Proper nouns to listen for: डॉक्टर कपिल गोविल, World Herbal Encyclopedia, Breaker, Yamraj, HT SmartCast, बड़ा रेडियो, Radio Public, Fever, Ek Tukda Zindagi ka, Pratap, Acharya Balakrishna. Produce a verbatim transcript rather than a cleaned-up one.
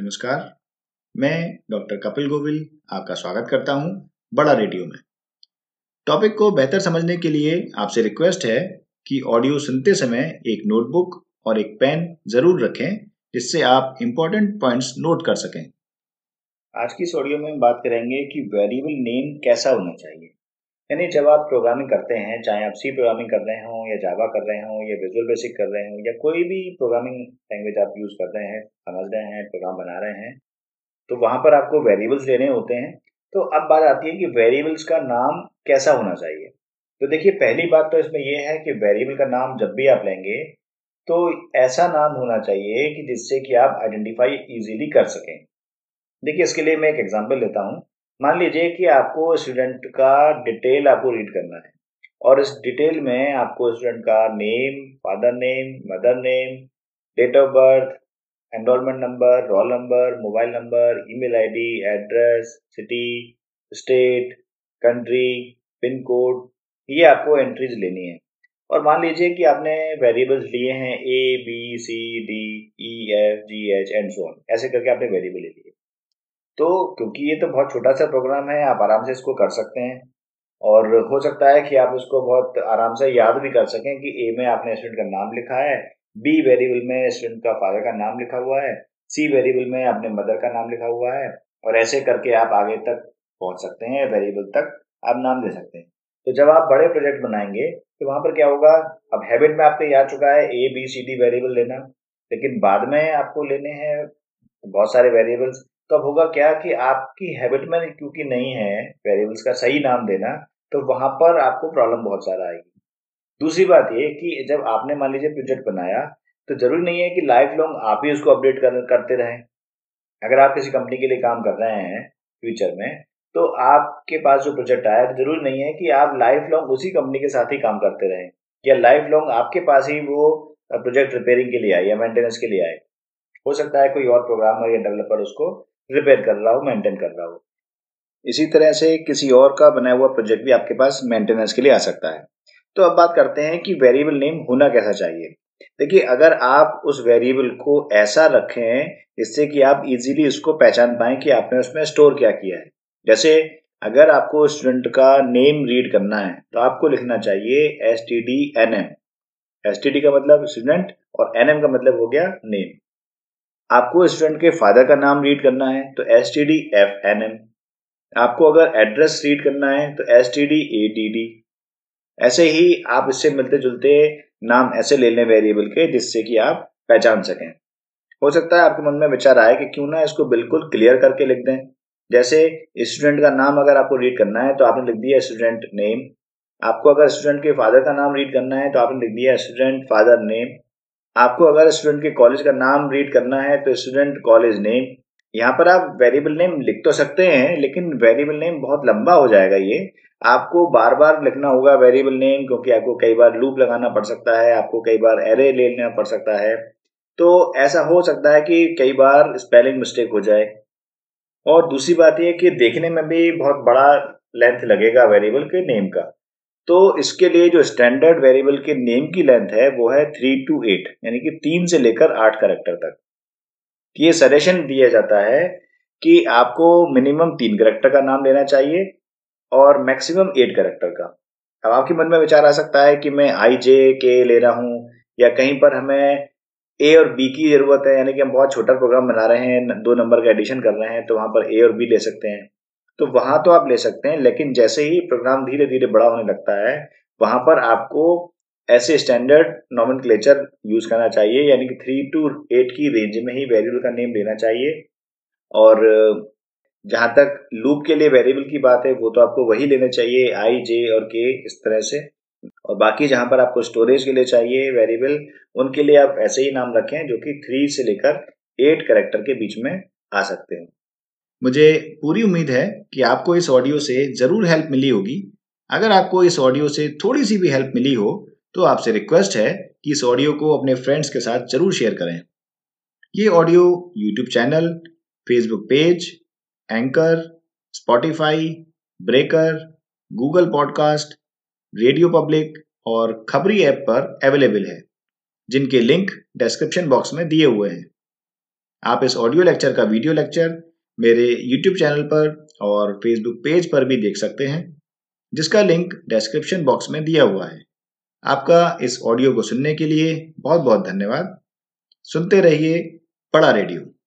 नमस्कार, मैं डॉक्टर कपिल गोविल आपका स्वागत करता हूं बड़ा रेडियो में। टॉपिक को बेहतर समझने के लिए आपसे रिक्वेस्ट है कि ऑडियो सुनते समय एक नोटबुक और एक पेन जरूर रखें, जिससे आप इम्पोर्टेंट पॉइंट्स नोट कर सकें। आज की इस ऑडियो में हम बात करेंगे कि वेरिएबल नेम कैसा होना चाहिए, यानी जब आप प्रोग्रामिंग करते हैं, चाहे आप सी प्रोग्रामिंग कर रहे हों या जावा कर रहे हों या विजुअल बेसिक कर रहे हों या कोई भी प्रोग्रामिंग लैंग्वेज आप यूज़ कर रहे हैं, समझ रहे हैं, प्रोग्राम बना रहे हैं, तो वहाँ पर आपको वेरिएबल्स लेने होते हैं। तो अब बात आती है कि वेरिएबल्स का नाम कैसा होना चाहिए। तो देखिए, पहली बात तो इसमें यह है कि वेरिएबल का नाम जब भी आप लेंगे तो ऐसा नाम होना चाहिए कि जिससे कि आप आइडेंटिफाई ईजिली कर सकें। देखिए, इसके लिए मैं एक एग्जाम्पल लेता हूँ। मान लीजिए कि आपको स्टूडेंट का डिटेल आपको रीड करना है और इस डिटेल में आपको स्टूडेंट का name, father name, mother name, date of birth, enrolment number, roll number, mobile number, email ID, address, city, state, country, pin code, ये आपको एंट्रीज लेनी है। और मान लीजिए कि आपने वेरिएबल्स लिए हैं A, B, C, D, E, F, G, H and so on, ऐसे करके आपने वेरिएबल ले लिए। तो क्योंकि ये तो बहुत छोटा सा प्रोग्राम है, आप आराम से इसको कर सकते हैं और हो सकता है कि आप इसको बहुत आराम से याद भी कर सकें कि ए में आपने स्टूडेंट का नाम लिखा है, बी वेरिएबल में स्टूडेंट का फादर का नाम लिखा हुआ है, सी वेरिएबल में आपने मदर का नाम लिखा हुआ है, और ऐसे करके आप आगे तक पहुंच सकते हैं, वेरिएबल तक आप नाम दे सकते हैं। तो जब आप बड़े प्रोजेक्ट बनाएंगे तो वहाँ पर क्या होगा, अब हैबिट में आपके याद चुका है A, B, C, D variable लेना, लेकिन बाद में आपको लेने हैं बहुत सारे वेरिएबल्स। तो अब होगा क्या कि आपकी हैबिट में क्योंकि नहीं है वेरिएबल्स का सही नाम देना, तो वहाँ पर आपको प्रॉब्लम बहुत सारा आएगी। दूसरी बात ये कि जब आपने मान लीजिए प्रोजेक्ट बनाया तो जरूरी नहीं है कि लाइफ लॉन्ग आप ही उसको अपडेट कर, करते रहें। अगर आप किसी कंपनी के लिए काम कर रहे हैं फ्यूचर में, तो आपके पास जो प्रोजेक्ट आया तो जरूरी नहीं है कि आप लाइफ लॉन्ग उसी कंपनी के साथ ही काम करते रहें या लाइफ लॉन्ग आपके पास ही वो प्रोजेक्ट रिपेयरिंग के लिए आए या मेंटेनेंस के लिए आए। हो सकता है कोई और प्रोग्रामर या डेवलपर उसको रिपेयर कर रहा हो, मेंटेन कर रहा हो। इसी तरह से किसी और का बनाया हुआ प्रोजेक्ट भी आपके पास मेंटेनेंस के लिए आ सकता है। तो अब बात करते हैं कि वेरिएबल नेम होना कैसा चाहिए। देखिए, अगर आप उस वेरिएबल को ऐसा रखें जिससे कि आप इजीली उसको पहचान पाएं कि आपने उसमें स्टोर क्या किया है। जैसे अगर आपको स्टूडेंट का नेम रीड करना है तो आपको लिखना चाहिए S T D N M. S T D का मतलब स्टूडेंट और एन एम का मतलब हो गया नेम। आपको स्टूडेंट के फादर का नाम रीड करना है तो S T D F N M. आपको अगर एड्रेस रीड करना है तो S T D A D D. ऐसे ही आप इससे मिलते जुलते नाम ऐसे ले लें वेरिएबल के, जिससे कि आप पहचान सकें। हो सकता है आपके मन में विचार आए कि क्यों ना इसको बिल्कुल क्लियर करके लिख दें। जैसे स्टूडेंट का नाम अगर आपको रीड करना है तो आपने लिख दिया स्टूडेंट नेम। आपको अगर स्टूडेंट के फादर का नाम रीड करना है तो आपने लिख दिया स्टूडेंट फादर नेम। आपको अगर स्टूडेंट के कॉलेज का नाम रीड करना है तो स्टूडेंट कॉलेज नेम। यहाँ पर आप वेरिएबल नेम लिख तो सकते हैं, लेकिन वेरिएबल नेम बहुत लंबा हो जाएगा। ये आपको बार बार लिखना होगा वेरिएबल नेम, क्योंकि आपको कई बार लूप लगाना पड़ सकता है, आपको कई बार एरे लेना पड़ सकता है। तो ऐसा हो सकता है कि कई बार स्पेलिंग मिस्टेक हो जाए। और दूसरी बात यह कि देखने में भी बहुत बड़ा लेंथ लगेगा वेरिएबल के नेम का। तो इसके लिए जो स्टैंडर्ड वेरिएबल के नेम की लेंथ है वो है थ्री टू एट, यानी कि तीन से लेकर आठ करैक्टर तक। ये सजेशन दिया जाता है कि आपको मिनिमम तीन करैक्टर का नाम लेना चाहिए और मैक्सिमम एट करैक्टर का। अब आपके मन में विचार आ सकता है कि मैं आई जे के ले रहा हूँ या कहीं पर हमें ए और बी की जरूरत है, यानी कि हम बहुत छोटा प्रोग्राम बना रहे हैं, दो नंबर का एडिशन कर रहे हैं, तो वहाँ पर ए और बी ले सकते हैं। तो वहाँ तो आप ले सकते हैं, लेकिन जैसे ही प्रोग्राम धीरे धीरे बड़ा होने लगता है वहाँ पर आपको ऐसे स्टैंडर्ड नॉमेनक्लेचर यूज करना चाहिए, यानी कि थ्री टू एट की रेंज में ही वेरिएबल का नेम लेना चाहिए। और जहाँ तक लूप के लिए वेरिएबल की बात है वो तो आपको वही लेने चाहिए, आई, जे और के, इस तरह से। और बाकी जहाँ पर आपको स्टोरेज के लिए चाहिए वेरिएबल, उनके लिए आप ऐसे ही नाम रखें जो कि थ्री से लेकर एट करैक्टर के बीच में आ सकते हैं। मुझे पूरी उम्मीद है कि आपको इस ऑडियो से ज़रूर हेल्प मिली होगी। अगर आपको इस ऑडियो से थोड़ी सी भी हेल्प मिली हो तो आपसे रिक्वेस्ट है कि इस ऑडियो को अपने फ्रेंड्स के साथ ज़रूर शेयर करें। ये audio YouTube channel, Facebook page, Anchor, Spotify, Breaker, Google podcast, Radio Public और खबरी ऐप पर अवेलेबल है, जिनके लिंक डिस्क्रिप्शन बॉक्स में दिए हुए हैं। आप इस ऑडियो लेक्चर का वीडियो लेक्चर मेरे YouTube चैनल पर और Facebook पेज पर भी देख सकते हैं, जिसका लिंक डिस्क्रिप्शन बॉक्स में दिया हुआ है। आपका इस ऑडियो को सुनने के लिए बहुत बहुत धन्यवाद। सुनते रहिए बड़ा रेडियो।